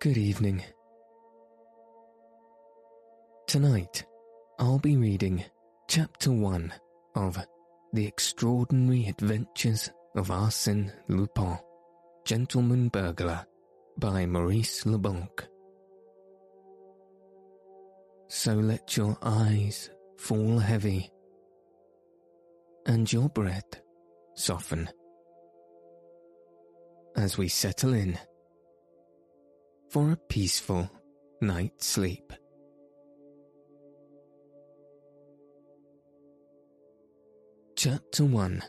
Good evening. Tonight, I'll be reading Chapter 1 of The Extraordinary Adventures of Arsène Lupin, Gentleman Burglar, by Maurice Leblanc. So let your eyes fall heavy and your breath soften as we settle in for a peaceful night's sleep. Chapter 1.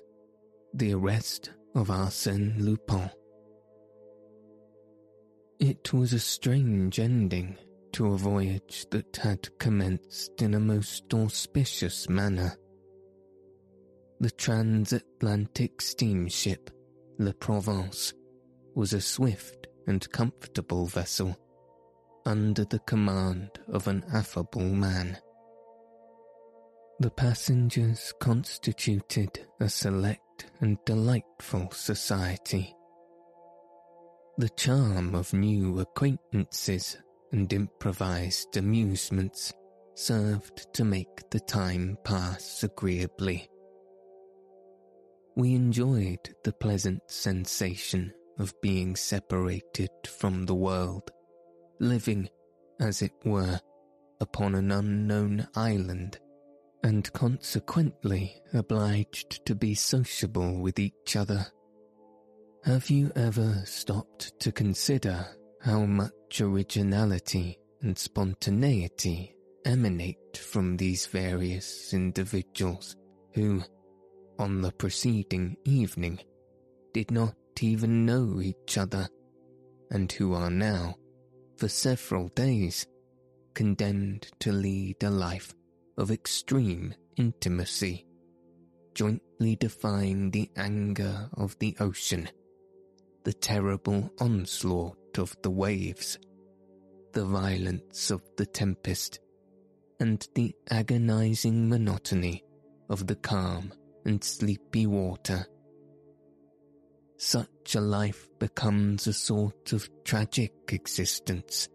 The Arrest of Arsène Lupin. It was a strange ending to a voyage that had commenced in a most auspicious manner. The transatlantic steamship, La Provence, was a swift and comfortable vessel, under the command of an affable man. The passengers constituted a select and delightful society. The charm of new acquaintances and improvised amusements served to make the time pass agreeably. We enjoyed the pleasant sensation of being separated from the world, living, as it were, upon an unknown island, and consequently obliged to be sociable with each other. Have you ever stopped to consider how much originality and spontaneity emanate from these various individuals who, on the preceding evening, did not even know each other, and who are now, for several days, condemned to lead a life of extreme intimacy, jointly defying the anger of the ocean, the terrible onslaught of the waves, the violence of the tempest, and the agonizing monotony of the calm and sleepy water. Such a life becomes a sort of tragic existence,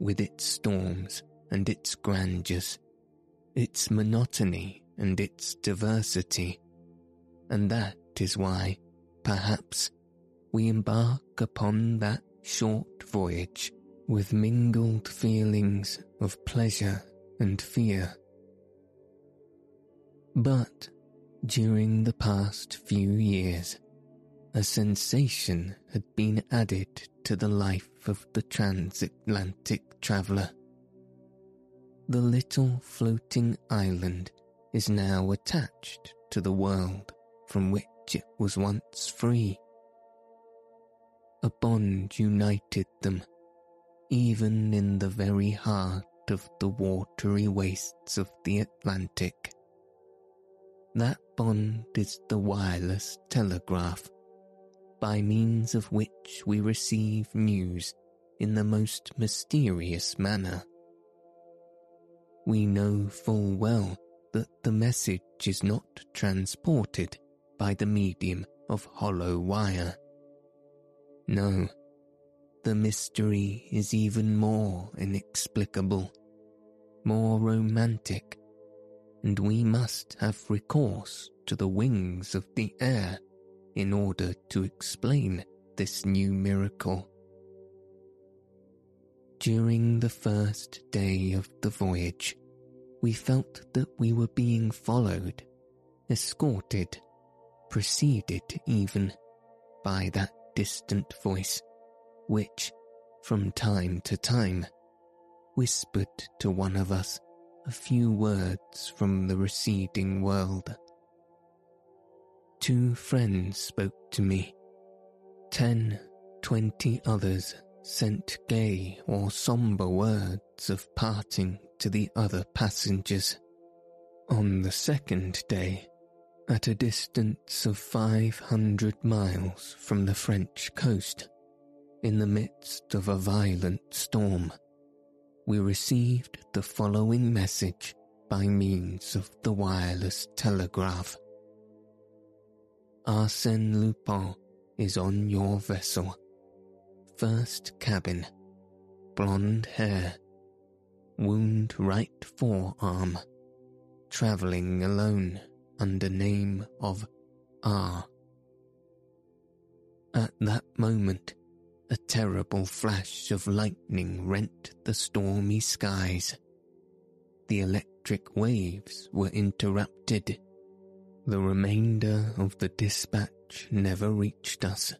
with its storms and its grandeurs, its monotony and its diversity, and that is why, perhaps, we embark upon that short voyage with mingled feelings of pleasure and fear. But during the past few years, a sensation had been added to the life of the transatlantic traveller. The little floating island is now attached to the world from which it was once free. A bond united them, even in the very heart of the watery wastes of the Atlantic. That bond is the wireless telegraph, by means of which we receive news in the most mysterious manner. We know full well that the message is not transported by the medium of hollow wire. No, the mystery is even more inexplicable, more romantic, and we must have recourse to the wings of the air in order to explain this new miracle. During the first day of the voyage, we felt that we were being followed, escorted, preceded even, by that distant voice, which, from time to time, whispered to one of us a few words from the receding world. 2 friends spoke to me, 10, 20 others sent gay or sombre words of parting to the other passengers. On the second day, at a distance of 500 miles from the French coast, in the midst of a violent storm, we received the following message by means of the wireless telegraph. Arsène Lupin is on your vessel. First cabin. Blonde hair. Wound right forearm. Travelling alone under name of R. At that moment, a terrible flash of lightning rent the stormy skies. The electric waves were interrupted. The remainder of the dispatch never reached us.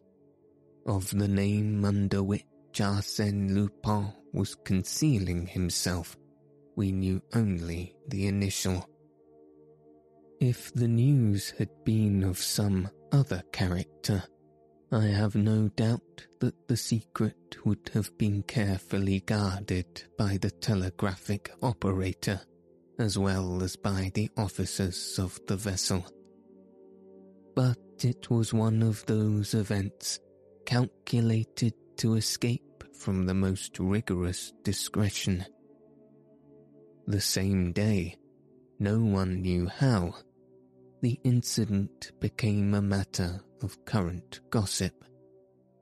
Of the name under which Arsène Lupin was concealing himself, we knew only the initial. If the news had been of some other character, I have no doubt that the secret would have been carefully guarded by the telegraphic operator, as well as by the officers of the vessel. But it was one of those events calculated to escape from the most rigorous discretion. The same day, no one knew how, the incident became a matter of current gossip,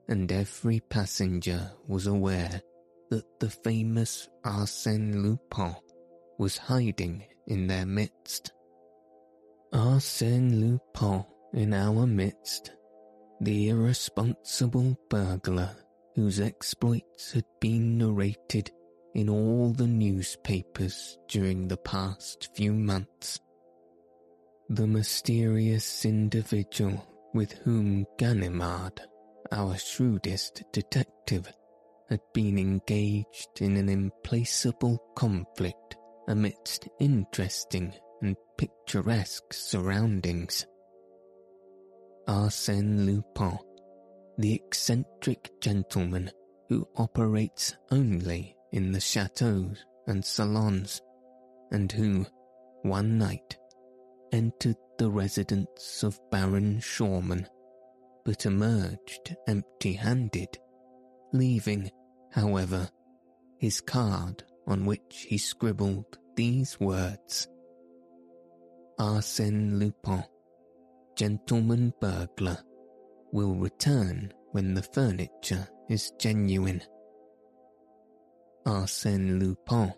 and every passenger was aware that the famous Arsène Lupin was hiding in their midst. Arsène Lupin in our midst, the irresponsible burglar whose exploits had been narrated in all the newspapers during the past few months. The mysterious individual with whom Ganimard, our shrewdest detective, had been engaged in an implacable conflict amidst interesting and picturesque surroundings. Arsène Lupin, the eccentric gentleman who operates only in the chateaux and salons, and who, one night, entered the residence of Baron Schormann, but emerged empty-handed, leaving, however, his card on which he scribbled these words: Arsène Lupin, gentleman burglar, will return when the furniture is genuine. Arsène Lupin,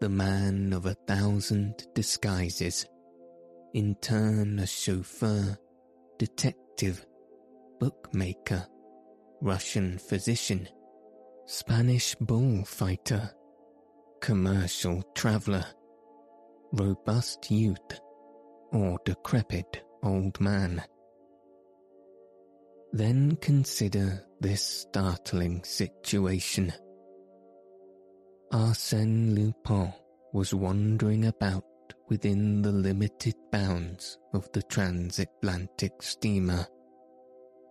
the man of 1,000 disguises, in turn a chauffeur, detective, bookmaker, Russian physician, Spanish bullfighter, commercial traveller, robust youth, or decrepit old man. Then consider this startling situation. Arsène Lupin was wandering about within the limited bounds of the transatlantic steamer,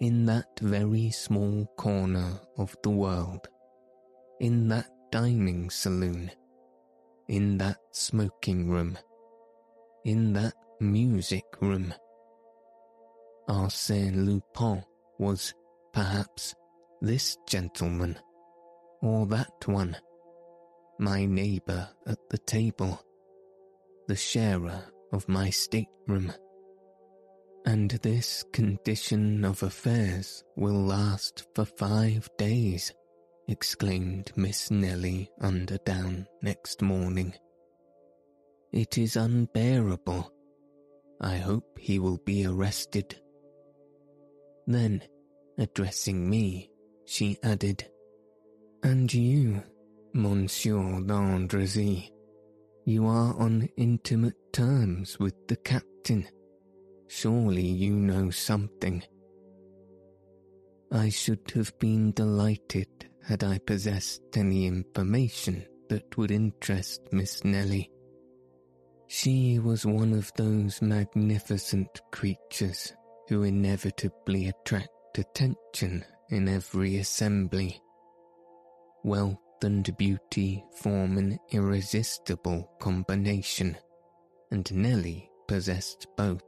in that very small corner of the world, in that dining saloon, in that smoking room, in that music room. Arsène Lupin was, perhaps, this gentleman, or that one, my neighbour at the table, the sharer of my stateroom. And this condition of affairs will last for 5 days, exclaimed Miss Nelly Underdown next morning. It is unbearable. I hope he will be arrested. Then, addressing me, she added, And you, Monsieur d'Andrézy, you are on intimate terms with the captain. Surely you know something. I should have been delighted had I possessed any information that would interest Miss Nelly. She was one of those magnificent creatures who inevitably attract attention in every assembly. Wealth and beauty form an irresistible combination, and Nellie possessed both.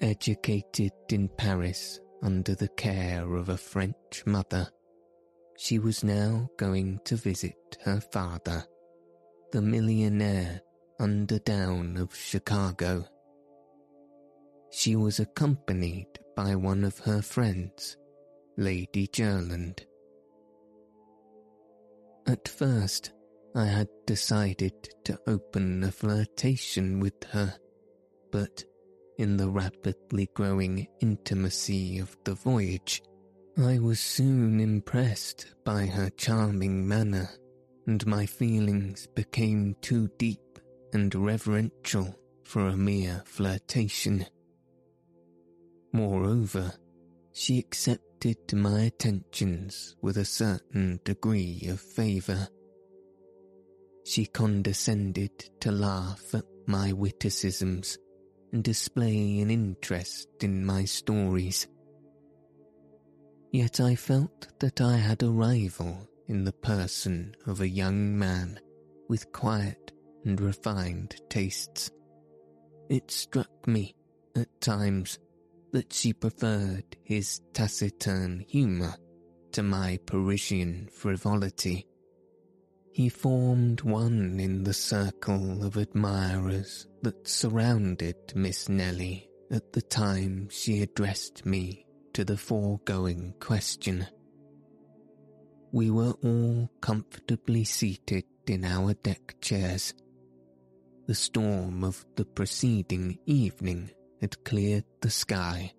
Educated in Paris under the care of a French mother, she was now going to visit her father, the millionaire Underdown of Chicago. She was accompanied by one of her friends, Lady Gerland. At first, I had decided to open a flirtation with her, but in the rapidly growing intimacy of the voyage, I was soon impressed by her charming manner, and my feelings became too deep and reverential for a mere flirtation. Moreover, she accepted my attentions with a certain degree of favour. She condescended to laugh at my witticisms and display an interest in my stories. Yet I felt that I had a rival in the person of a young man with quiet and refined tastes. It struck me, at times, that she preferred his taciturn humour to my Parisian frivolity. He formed one in the circle of admirers that surrounded Miss Nellie at the time she addressed me to the foregoing question. We were all comfortably seated in our deck chairs. The storm of the preceding evening had cleared the sky.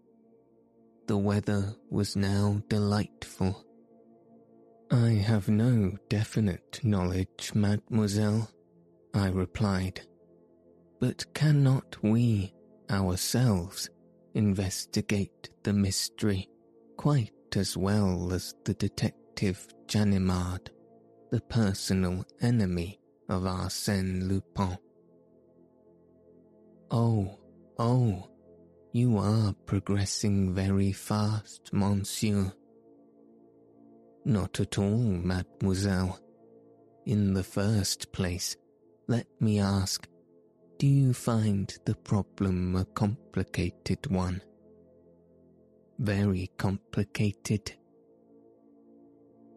The weather was now delightful. I have no definite knowledge, mademoiselle, I replied, but cannot we, ourselves, investigate the mystery quite as well as the detective Ganimard, the personal enemy of Arsène Lupin? Oh, you are progressing very fast, monsieur. Not at all, mademoiselle. In the first place, let me ask, do you find the problem a complicated one? Very complicated.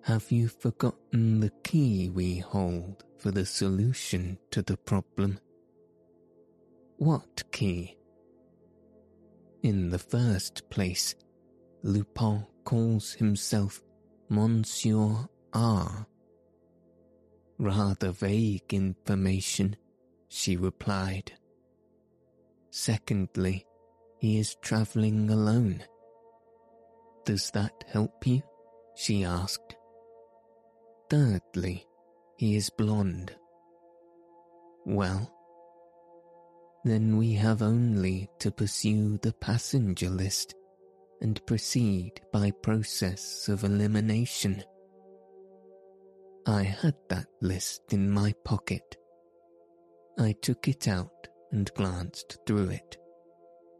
Have you forgotten the key we hold for the solution to the problem? What key? In the first place, Lupin calls himself Monsieur R. Rather vague information, she replied. Secondly, he is travelling alone. Does that help you? She asked. Thirdly, he is blonde. Well, then we have only to pursue the passenger list and proceed by process of elimination. I had that list in my pocket. I took it out and glanced through it.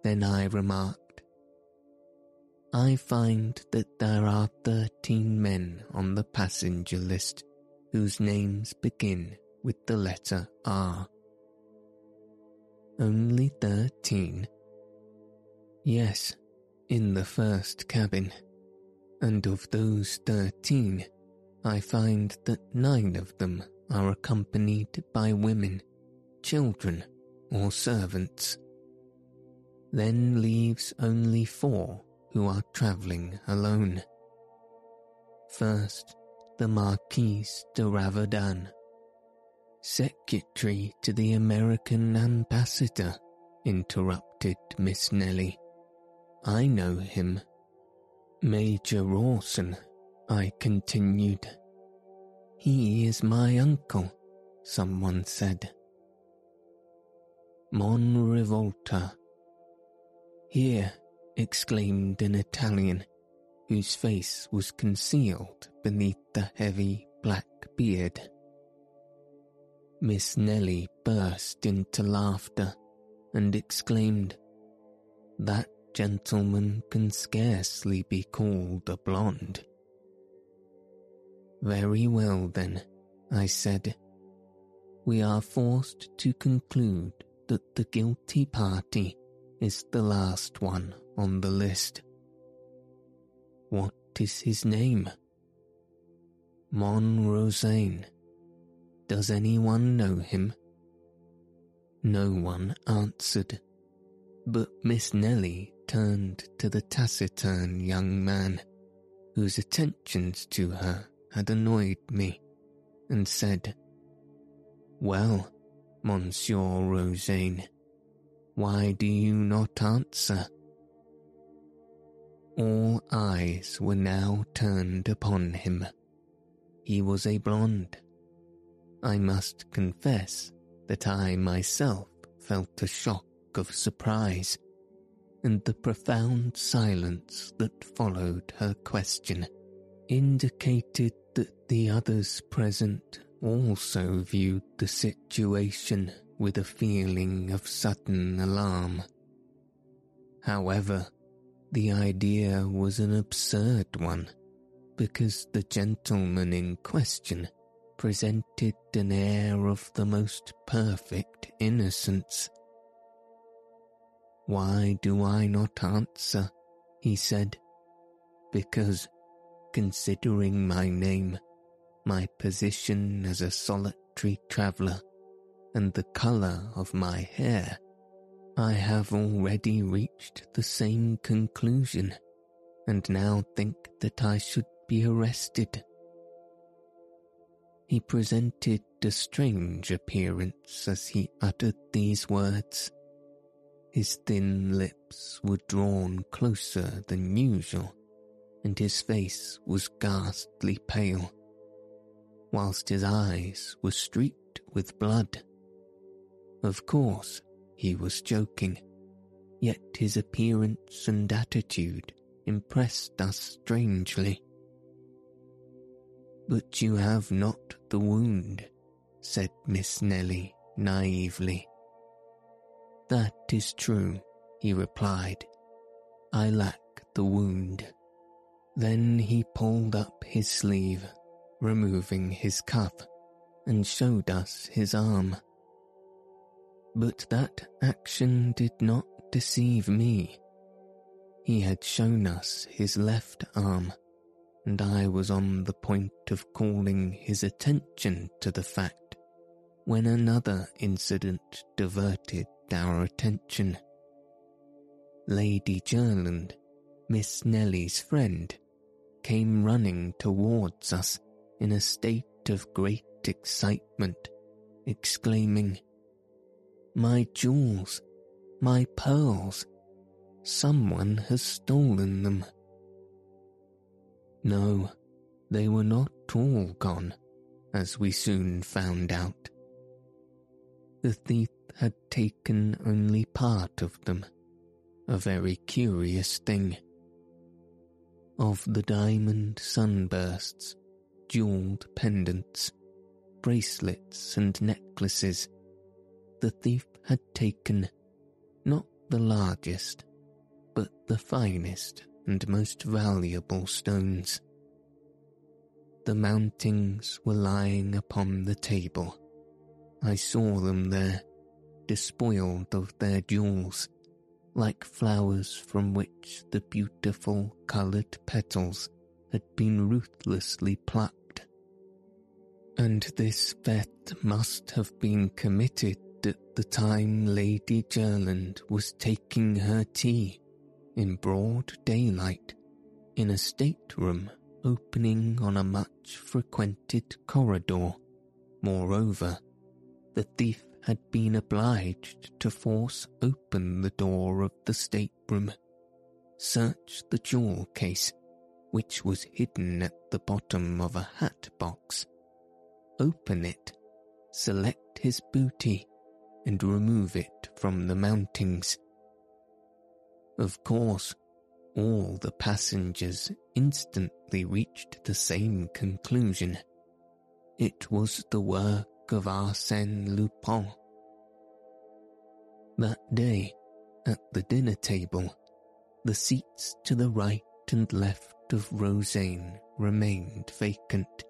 Then I remarked, I find that there are 13 men on the passenger list whose names begin with the letter R. Only 13? Yes, in the first cabin. And of those 13, I find that 9 of them are accompanied by women, children, or servants. Then leaves only 4 who are travelling alone. First, the Marquise de Raverdan, secretary to the American ambassador, interrupted Miss Nellie. I know him. Major Rawson, I continued. He is my uncle, someone said. Mon Rivolta. Here, exclaimed an Italian, whose face was concealed beneath the heavy black beard. Miss Nellie burst into laughter and exclaimed, That gentleman can scarcely be called a blonde. Very well then, I said, we are forced to conclude that the guilty party is the last one on the list. What is his name? Monrosane. Does anyone know him? No one answered, but Miss Nelly turned to the taciturn young man, whose attentions to her had annoyed me, and said, "Well, Monsieur Rosane, why do you not answer?" All eyes were now turned upon him. He was a blonde. I must confess that I myself felt a shock of surprise, and the profound silence that followed her question indicated that the others present also viewed the situation with a feeling of sudden alarm. However, the idea was an absurd one, because the gentleman in question presented an air of the most perfect innocence. "Why do I not answer?" he said. "Because, considering my name, my position as a solitary traveller, and the colour of my hair, I have already reached the same conclusion, and now think that I should be arrested." He presented a strange appearance as he uttered these words. His thin lips were drawn closer than usual, and his face was ghastly pale, whilst his eyes were streaked with blood. Of course, he was joking, yet his appearance and attitude impressed us strangely. "But you have not the wound," said Miss Nelly naively. "That is true," he replied. "I lack the wound." Then he pulled up his sleeve, removing his cuff, and showed us his arm. But that action did not deceive me. He had shown us his left arm, and I was on the point of calling his attention to the fact when another incident diverted our attention. Lady Jerland, Miss Nelly's friend, came running towards us in a state of great excitement, exclaiming, "My jewels, my pearls, someone has stolen them." No, they were not all gone, as we soon found out. The thief had taken only part of them, a very curious thing. Of the diamond sunbursts, jewelled pendants, bracelets and necklaces, the thief had taken, not the largest, but the finest and most valuable stones. The mountings were lying upon the table. I saw them there, despoiled of their jewels, like flowers from which the beautiful coloured petals had been ruthlessly plucked. And this theft must have been committed at the time Lady Jerland was taking her tea, in broad daylight, in a stateroom opening on a much frequented corridor. Moreover, the thief had been obliged to force open the door of the stateroom, search the jewel case, which was hidden at the bottom of a hat box, open it, select his booty, and remove it from the mountings. Of course, all the passengers instantly reached the same conclusion. It was the work of Arsène Lupin. That day, at the dinner table, The seats to the right and left of Rosanne remained vacant,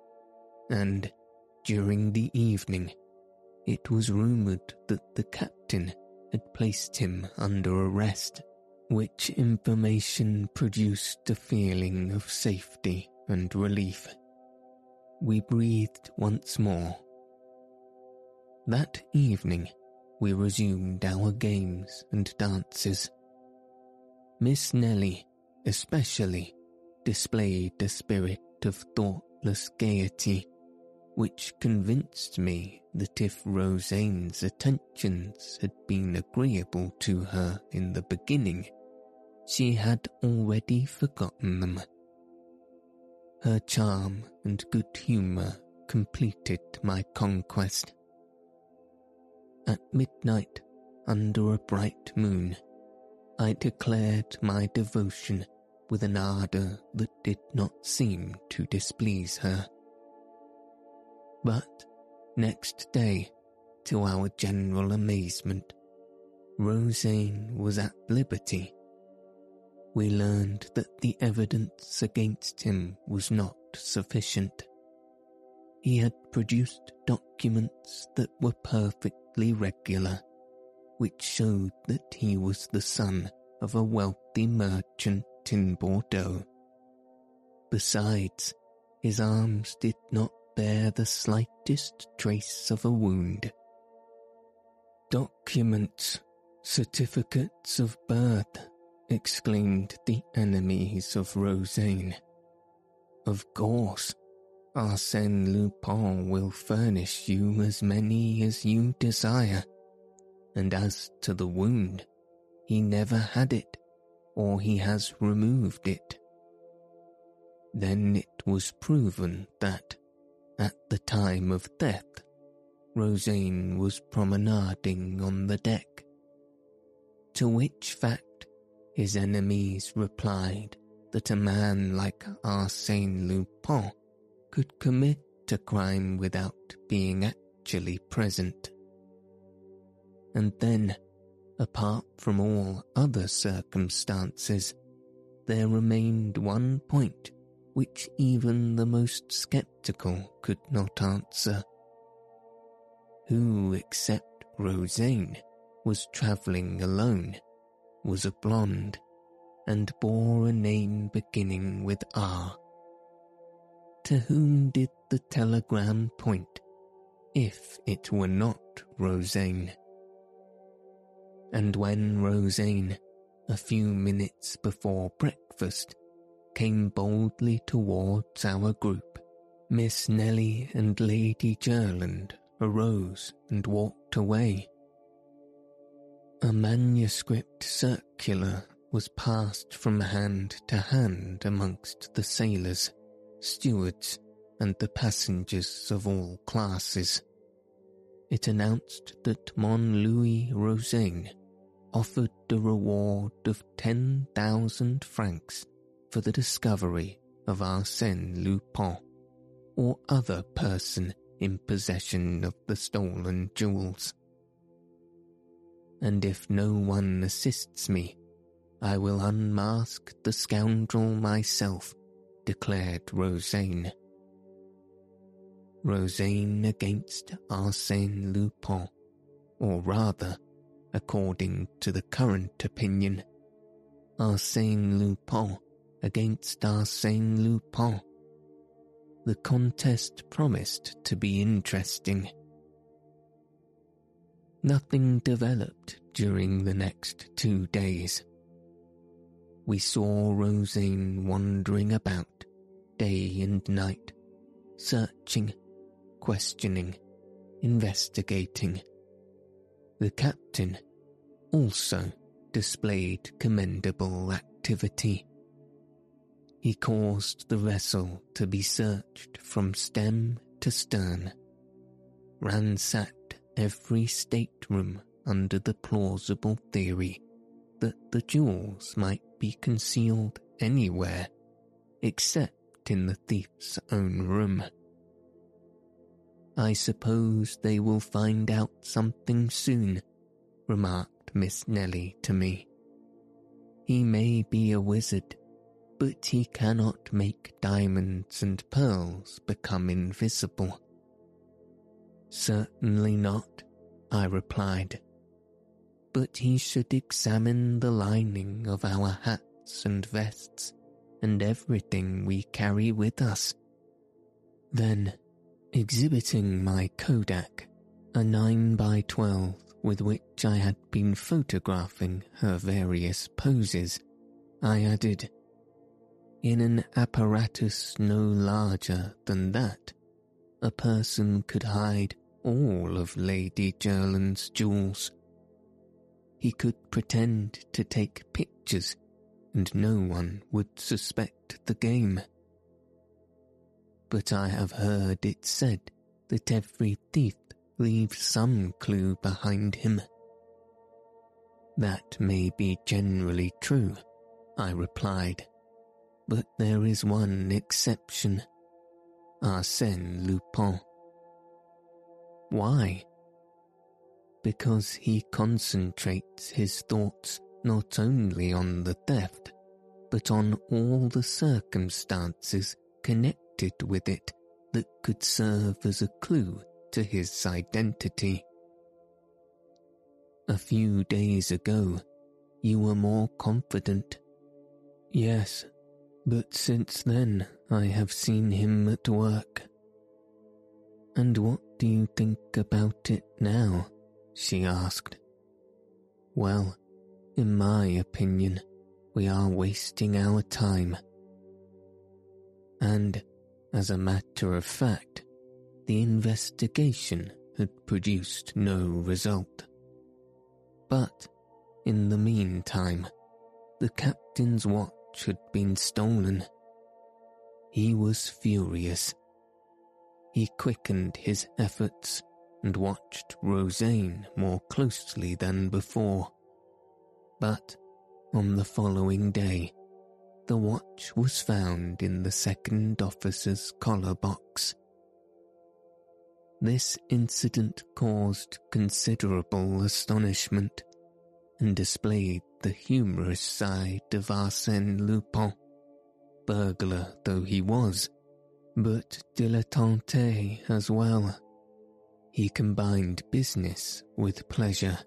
and during the evening it was rumoured that the captain had placed him under arrest, which information produced a feeling of safety and relief. We breathed once more. That evening we resumed our games and dances. Miss Nelly, especially, displayed a spirit of thoughtless gaiety, which convinced me that if Rosanne's attentions had been agreeable to her in the beginning, she had already forgotten them. Her charm and good humour completed my conquest. At midnight, under a bright moon, I declared my devotion with an ardour that did not seem to displease her. But next day, to our general amazement, Rosanne was at liberty. We learned that the evidence against him was not sufficient. He had produced documents that were perfectly regular, which showed that he was the son of a wealthy merchant in Bordeaux. Besides, his arms did not bear the slightest trace of a wound. Documents, certificates of birth, exclaimed the enemies of Rosanne. Of course, Arsène Lupin will furnish you as many as you desire, and as to the wound, he never had it, or he has removed it. Then it was proven that, at the time of death, Rosanne was promenading on the deck. To which fact his enemies replied that a man like Arsène Lupin could commit a crime without being actually present. And then, apart from all other circumstances, there remained one point which even the most sceptical could not answer. Who except Rosanne was travelling alone, was a blonde, and bore a name beginning with R? To whom did the telegram point, if it were not Rosanne? And when Rosanne, a few minutes before breakfast, came boldly towards our group, Miss Nelly and Lady Gerland arose and walked away. A manuscript circular was passed from hand to hand amongst the sailors, stewards, and the passengers of all classes. It announced that Mon-Louis Rosanne offered a reward of 10,000 francs for the discovery of Arsène Lupin or other person in possession of the stolen jewels. And if no one assists me, I will unmask the scoundrel myself, declared Rosanne. Rosanne against Arsène Lupin, or rather, according to the current opinion, Arsène Lupin against Arsène Lupin. The contest promised to be interesting. Nothing developed during the next 2 days. We saw Rosanne wandering about day and night, searching, questioning, investigating. The captain also displayed commendable activity. He caused the vessel to be searched from stem to stern, ransacked every stateroom under the plausible theory that the jewels might be concealed anywhere except in the thief's own room. I suppose they will find out something soon, remarked Miss Nelly to me. He may be a wizard, but he cannot make diamonds and pearls become invisible. Certainly not, I replied, but he should examine the lining of our hats and vests and everything we carry with us. Then, exhibiting my Kodak, a 9x12 with which I had been photographing her various poses, I added, "In an apparatus no larger than that, a person could hide all of Lady Jerland's jewels. He could pretend to take pictures, and no one would suspect the game. But I have heard it said that every thief leaves some clue behind him." "That may be generally true," I replied, "but there is one exception: Arsène Lupin." "Why?" "Because he concentrates his thoughts not only on the theft, but on all the circumstances connected with it that could serve as a clue to his identity. A few days ago, you were more confident." "Yes, but since then I have seen him at work." "And what do you think about it now?" she asked. "Well, in my opinion, we are wasting our time. And, as a matter of fact, the investigation had produced no result. But, in the meantime, the captain's watch had been stolen. He was furious. He quickened his efforts and watched Rosanne more closely than before. But, on the following day, the watch was found in the second officer's collar box. This incident caused considerable astonishment and displayed the humorous side of Arsène Lupin, burglar though he was, but dilettante as well. He combined business with pleasure.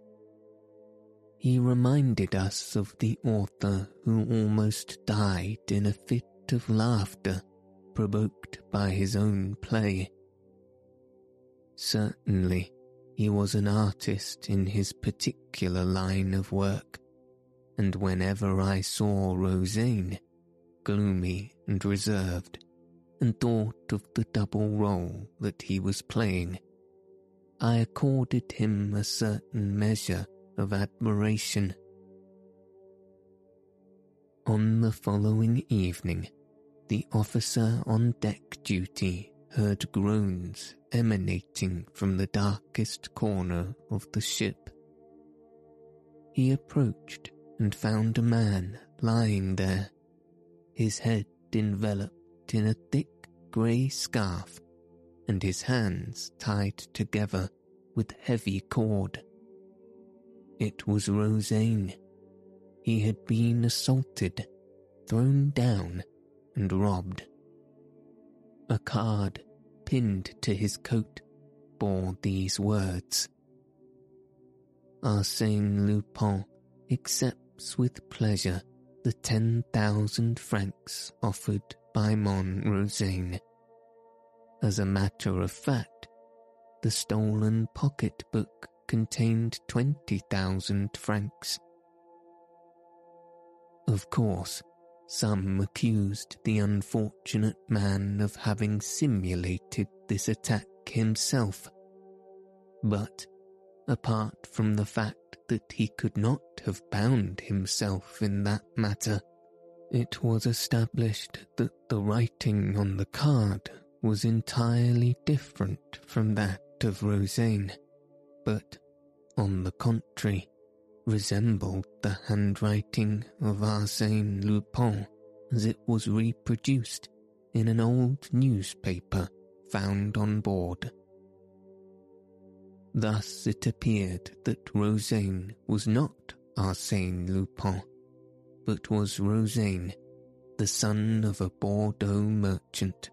He reminded us of the author who almost died in a fit of laughter provoked by his own play. Certainly, he was an artist in his particular line of work, and whenever I saw Rosanne, gloomy and reserved, and thought of the double role that he was playing, I accorded him a certain measure of admiration. On the following evening, the officer on deck duty heard groans emanating from the darkest corner of the ship. He approached and found a man lying there, his head enveloped in a thick grey scarf and his hands tied together with heavy cord. It was Rosanne. He had been assaulted, thrown down, and robbed. A card pinned to his coat bore these words: "Arsène Lupin accepts with pleasure the 10,000 francs offered by Mon Rosanne. As a matter of fact, the stolen pocketbook contained 20,000 francs. Of course, some accused the unfortunate man of having simulated this attack himself. But, apart from the fact that he could not have bound himself in that matter, it was established that the writing on the card was entirely different from that of Rosanne, but, on the contrary, resembled the handwriting of Arsène Lupin as it was reproduced in an old newspaper found on board. Thus it appeared that Rosanne was not Arsène Lupin, but was Rozaine, the son of a Bordeaux merchant.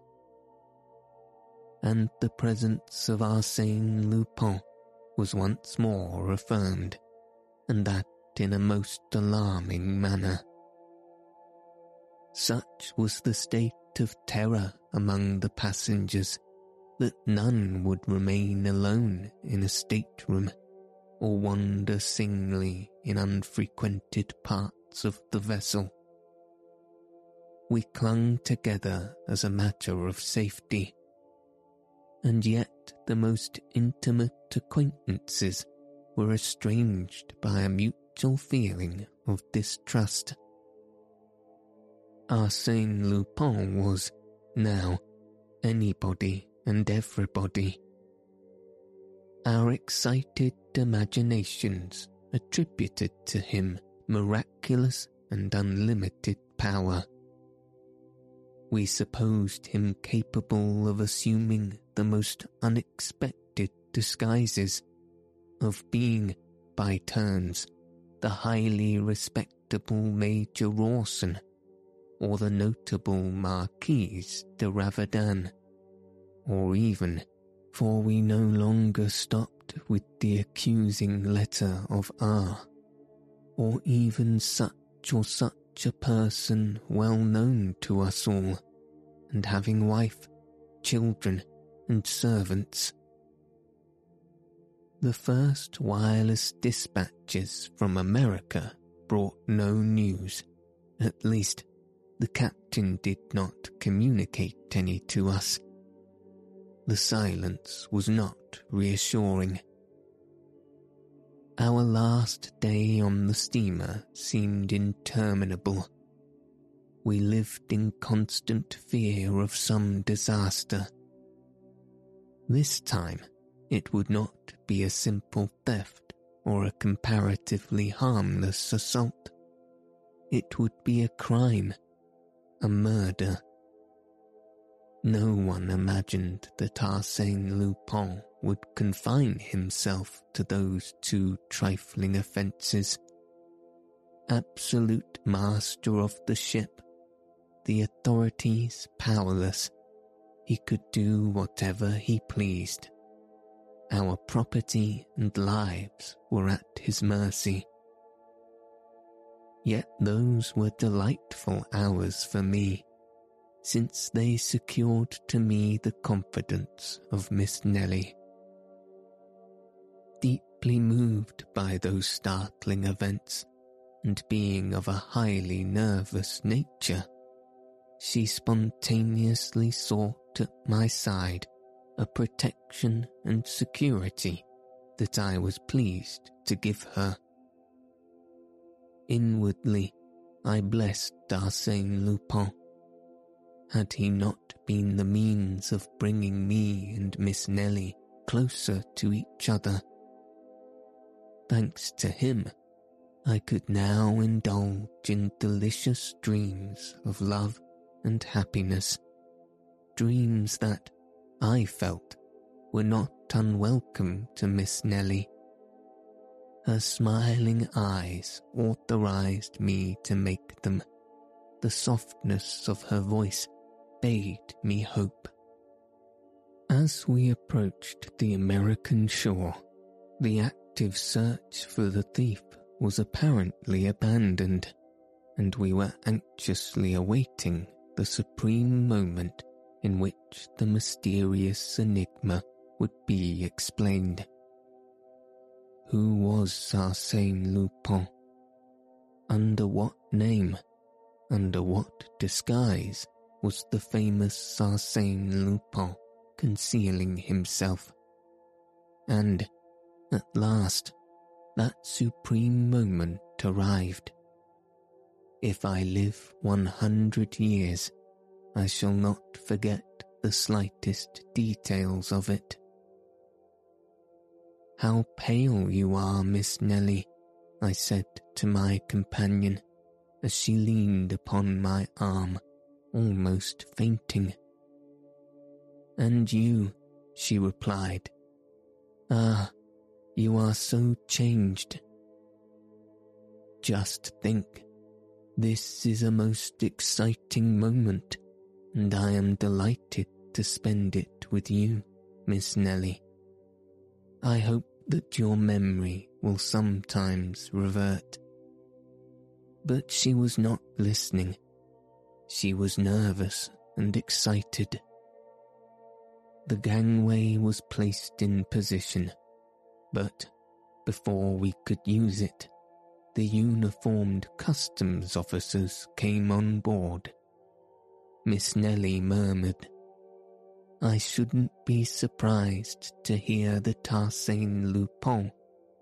And the presence of Arsène Lupin was once more affirmed, and that in a most alarming manner. Such was the state of terror among the passengers that none would remain alone in a stateroom or wander singly in unfrequented parts of the vessel. We clung together as a matter of safety, and yet the most intimate acquaintances were estranged by a mutual feeling of distrust. Arsène Lupin was, now, anybody and everybody. Our excited imaginations attributed to him miraculous and unlimited power. We supposed him capable of assuming the most unexpected disguises, of being, by turns, the highly respectable Major Rawson, or the notable Marquise de Raverdan, or even, for we no longer stopped with the accusing letter of R, or even such or such a person well known to us all, and having wife, children, and servants. The first wireless dispatches from America brought no news, at least the captain did not communicate any to us. The silence was not reassuring. Our last day on the steamer seemed interminable. We lived in constant fear of some disaster. This time it would not be a simple theft or a comparatively harmless assault. It would be a crime. A murder. No one imagined that Arsène Lupin would confine himself to those two trifling offences. Absolute master of the ship, the authorities powerless, he could do whatever he pleased. Our property and lives were at his mercy. Yet those were delightful hours for me, since they secured to me the confidence of Miss Nelly. Deeply moved by those startling events, and being of a highly nervous nature, she spontaneously sought at my side a protection and security that I was pleased to give her. Inwardly, I blessed Arsène Lupin. Had he not been the means of bringing me and Miss Nelly closer to each other? Thanks to him, I could now indulge in delicious dreams of love and happiness, dreams that, I felt, were not unwelcome to Miss Nelly. Her smiling eyes authorized me to make them. The softness of her voice bade me hope. As we approached the American shore, the active search for the thief was apparently abandoned, and we were anxiously awaiting the supreme moment in which the mysterious enigma would be explained. Who was Arsène Lupin? Under what name, under what disguise was the famous Arsène Lupin concealing himself? And, at last, that supreme moment arrived. If I live 100 years, I shall not forget the slightest details of it. "How pale you are, Miss Nelly," I said to my companion, as she leaned upon my arm, almost fainting. "And you," she replied. "Ah, you are so changed." Just think, This is a most exciting moment, and I am delighted to spend it with you, Miss Nelly. I hope that your memory will sometimes revert." But she was not listening. She was nervous and excited. The gangway was placed in position, but before we could use it, the uniformed customs officers came on board. Miss Nelly murmured, "I shouldn't be surprised to hear that Arsène Lupin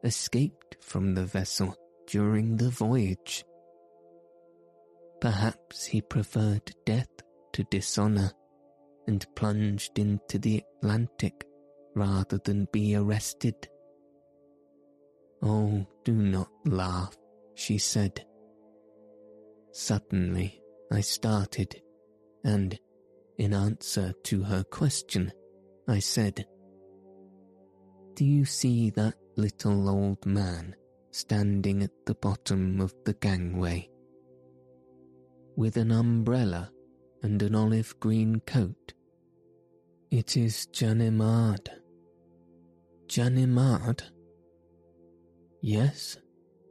escaped from the vessel during the voyage. Perhaps he preferred death to dishonour and plunged into the Atlantic rather than be arrested." "Oh, do not laugh," she said. Suddenly I started, and in answer to her question, I said, "Do you see that little old man standing at the bottom of the gangway? With an umbrella and an olive-green coat? It is Ganimard." "Ganimard?" "Yes,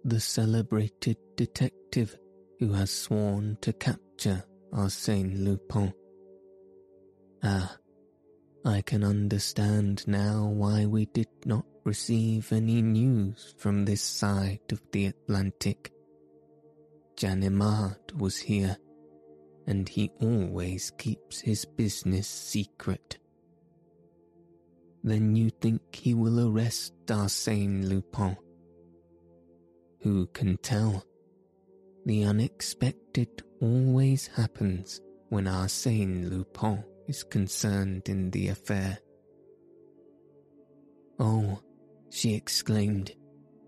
the celebrated detective who has sworn to capture Arsène Lupin. Ah, I can understand now why we did not receive any news from this side of the Atlantic. Ganimard was here, and he always keeps his business secret." "Then you think he will arrest Arsène Lupin?" "Who can tell? The unexpected always happens when Arsène Lupin is concerned in the affair." "Oh," she exclaimed,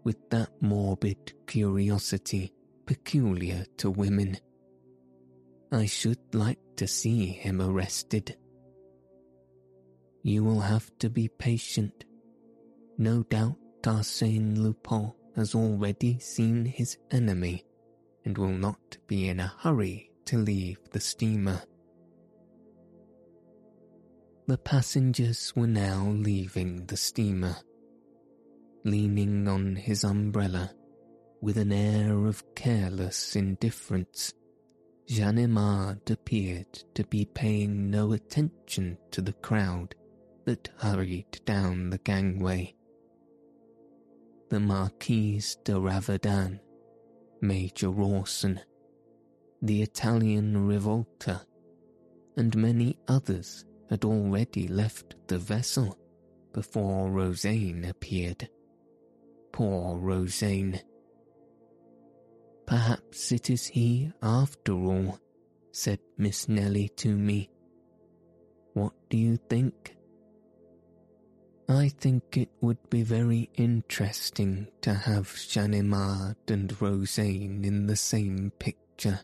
with that morbid curiosity peculiar to women, "I should like to see him arrested." "You will have to be patient. No doubt Arsène Lupin has already seen his enemy and will not be in a hurry to leave the steamer." The passengers were now leaving the steamer. Leaning on his umbrella, with an air of careless indifference, Ganimard appeared to be paying no attention to the crowd that hurried down the gangway. The Marquise de Raverdan, Major Rawson, the Italian Rivolta, and many others had already left the vessel before Rosanne appeared. Poor Rosanne. "Perhaps it is he after all," said Miss Nelly to me. "What do you think?" "I think it would be very interesting to have Ganimard and Rosanne in the same picture.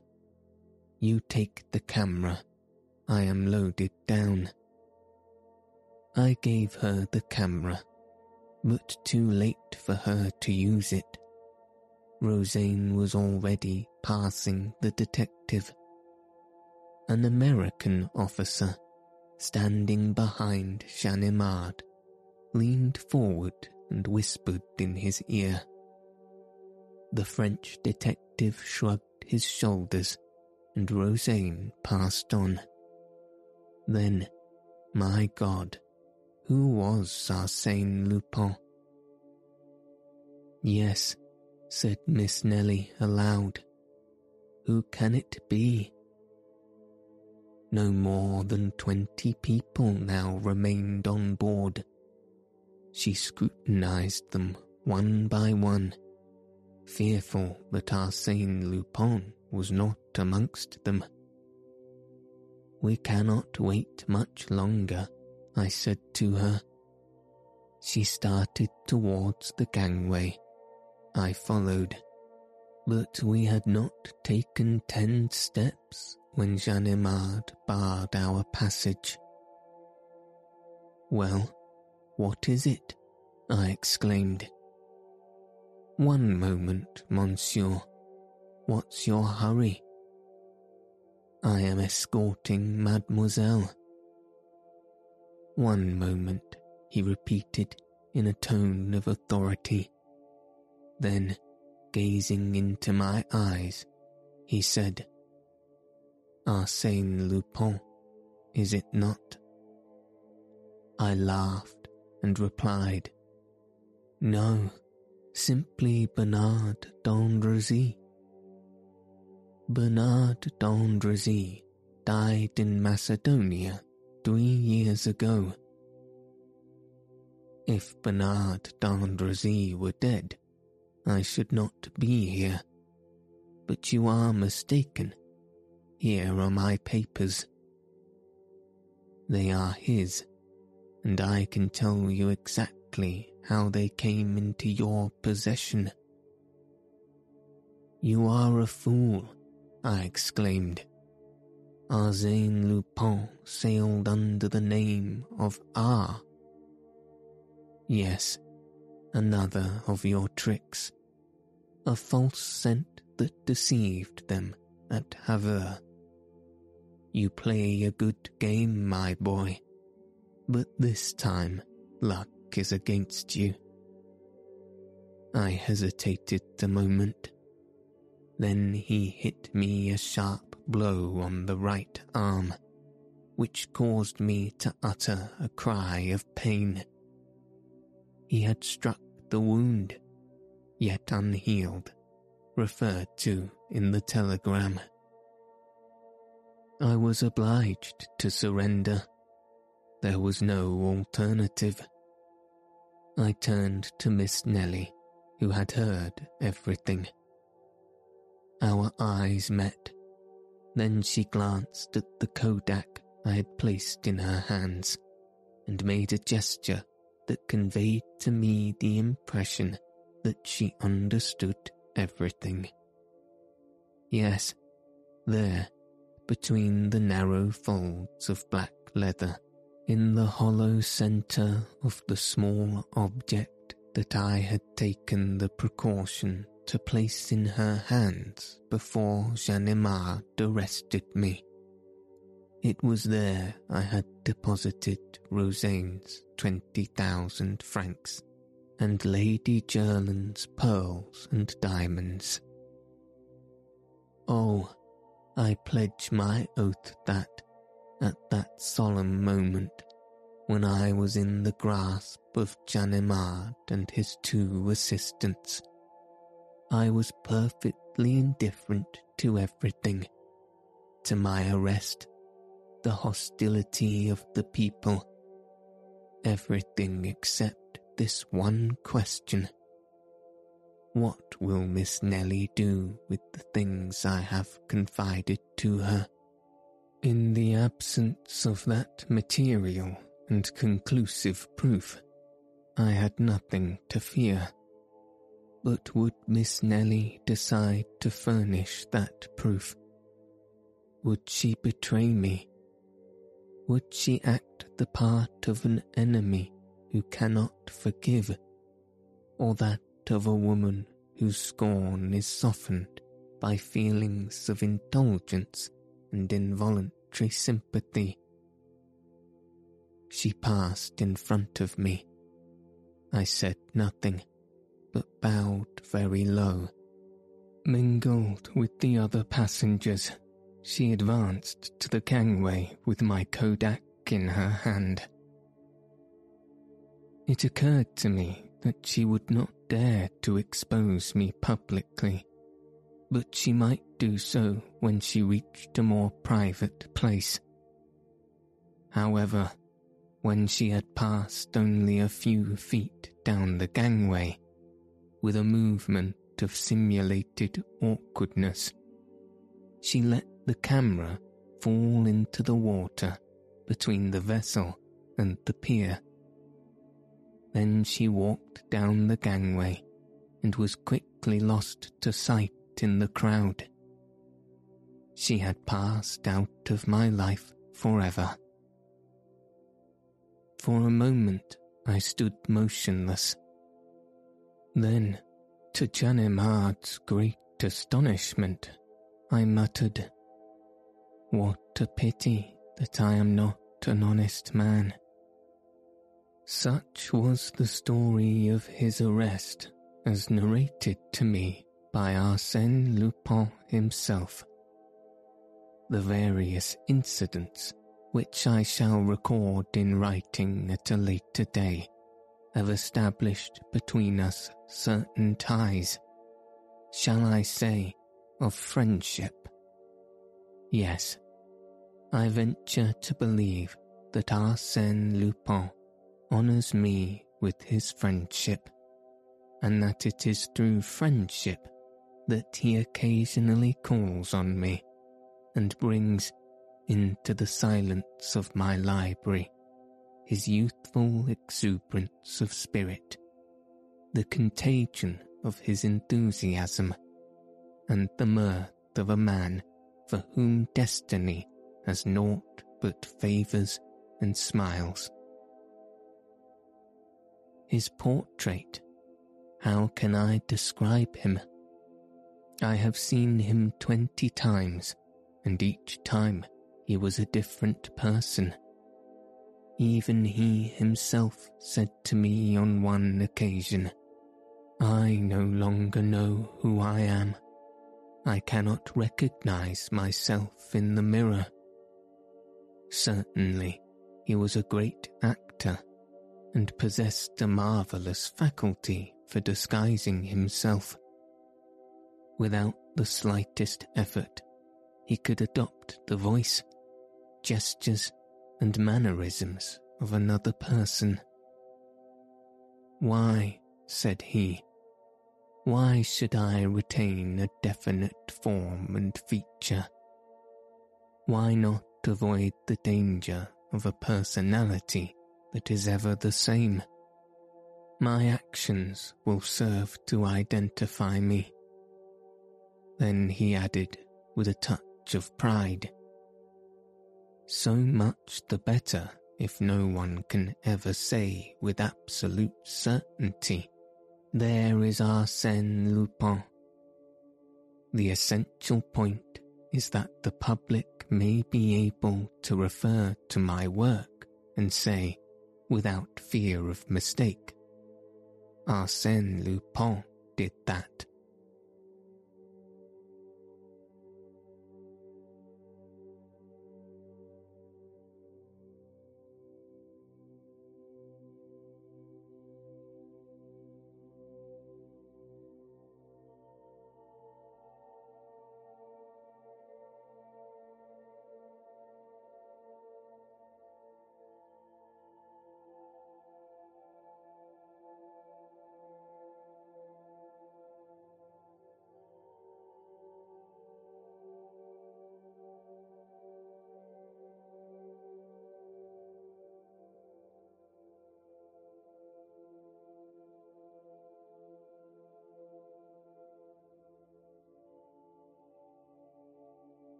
You take the camera. I am loaded down." I gave her the camera, but too late for her to use it. Rosanne was already passing the detective. An American officer, standing behind Ganimard, leaned forward and whispered in his ear. The French detective shrugged his shoulders, and Rosanne passed on. Then, my God, who was Arsène Lupin? "Yes," said Miss Nelly aloud. "Who can it be?" No more than 20 people now remained on board. She scrutinized them one by one, fearful that Arsène Lupin was not amongst them. "We cannot wait much longer," I said to her. She started towards the gangway. I followed. But we had not taken 10 steps when Ganimard barred our passage. "Well, what is it?" I exclaimed. "One moment, monsieur. What's your hurry? I am escorting Mademoiselle. One moment, he repeated in a tone of authority. Then, gazing into my eyes, he said, Arsène Lupin, is it not? I laughed and replied, No, simply Bernard d'Andrézy. Bernard d'Andrézy died in Macedonia 3 years ago. If Bernard d'Andrézy were dead, I should not be here. But you are mistaken. Here are my papers. They are his, and I can tell you exactly how they came into your possession. You are a fool, I exclaimed. Arsène Lupin sailed under the name of R. Yes, another of your tricks. A false scent that deceived them at Havre. You play a good game, my boy, but this time luck is against you. I hesitated a moment. Then he hit me a sharp blow on the right arm, which caused me to utter a cry of pain. He had struck the wound, yet unhealed, referred to in the telegram. I was obliged to surrender. There was no alternative. I turned to Miss Nelly, who had heard everything. Our eyes met. Then she glanced at the Kodak I had placed in her hands and made a gesture that conveyed to me the impression that she understood everything. Yes, there, between the narrow folds of black leather, in the hollow centre of the small object that I had taken the precaution to place in her hands before Ganimard arrested me. It was there I had deposited Rosaine's 20,000 francs and Lady Jerland's pearls and diamonds. Oh, I pledge my oath that, at that solemn moment, when I was in the grasp of Ganimard and his two assistants, I was perfectly indifferent to everything, to my arrest, the hostility of the people, everything except this one question. What will Miss Nelly do with the things I have confided to her? In the absence of that material and conclusive proof, I had nothing to fear. But would Miss Nelly decide to furnish that proof? Would she betray me? Would she act the part of an enemy who cannot forgive, or that of a woman whose scorn is softened by feelings of indulgence and involuntary sympathy? She passed in front of me. I said nothing, but bowed very low. Mingled with the other passengers, she advanced to the gangway with my Kodak in her hand. It occurred to me that she would not dare to expose me publicly, but she might do so when she reached a more private place. However, when she had passed only a few feet down the gangway, with a movement of simulated awkwardness, she let the camera fall into the water between the vessel and the pier. Then she walked down the gangway and was quickly lost to sight in the crowd. She had passed out of my life forever. For a moment I stood motionless. Then, to Ganimard's great great astonishment, I muttered, "What a pity that I am not an honest man." Such was the story of his arrest as narrated to me by Arsène Lupin himself. The various incidents, which I shall record in writing at a later day, have established between us certain ties, shall I say, of friendship. Yes, I venture to believe that Arsène Lupin honours me with his friendship, and that it is through friendship that he occasionally calls on me and brings into the silence of my library his youthful exuberance of spirit, the contagion of his enthusiasm, and the mirth of a man for whom destiny has naught but favours and smiles. His portrait, how can I describe him? I have seen him 20 times, and each time he was a different person. Even he himself said to me on one occasion, "I no longer know who I am. I cannot recognize myself in the mirror." Certainly, he was a great actor and possessed a marvelous faculty for disguising himself. Without the slightest effort, he could adopt the voice, gestures, and mannerisms of another person. "Why," said he, "why should I retain a definite form and feature? Why not avoid the danger of a personality that is ever the same? My actions will serve to identify me." Then he added, with a touch of pride, "So much the better if no one can ever say with absolute certainty, 'There is Arsène Lupin.' The essential point is that the public may be able to refer to my work and say, without fear of mistake, 'Arsène Lupin did that.'"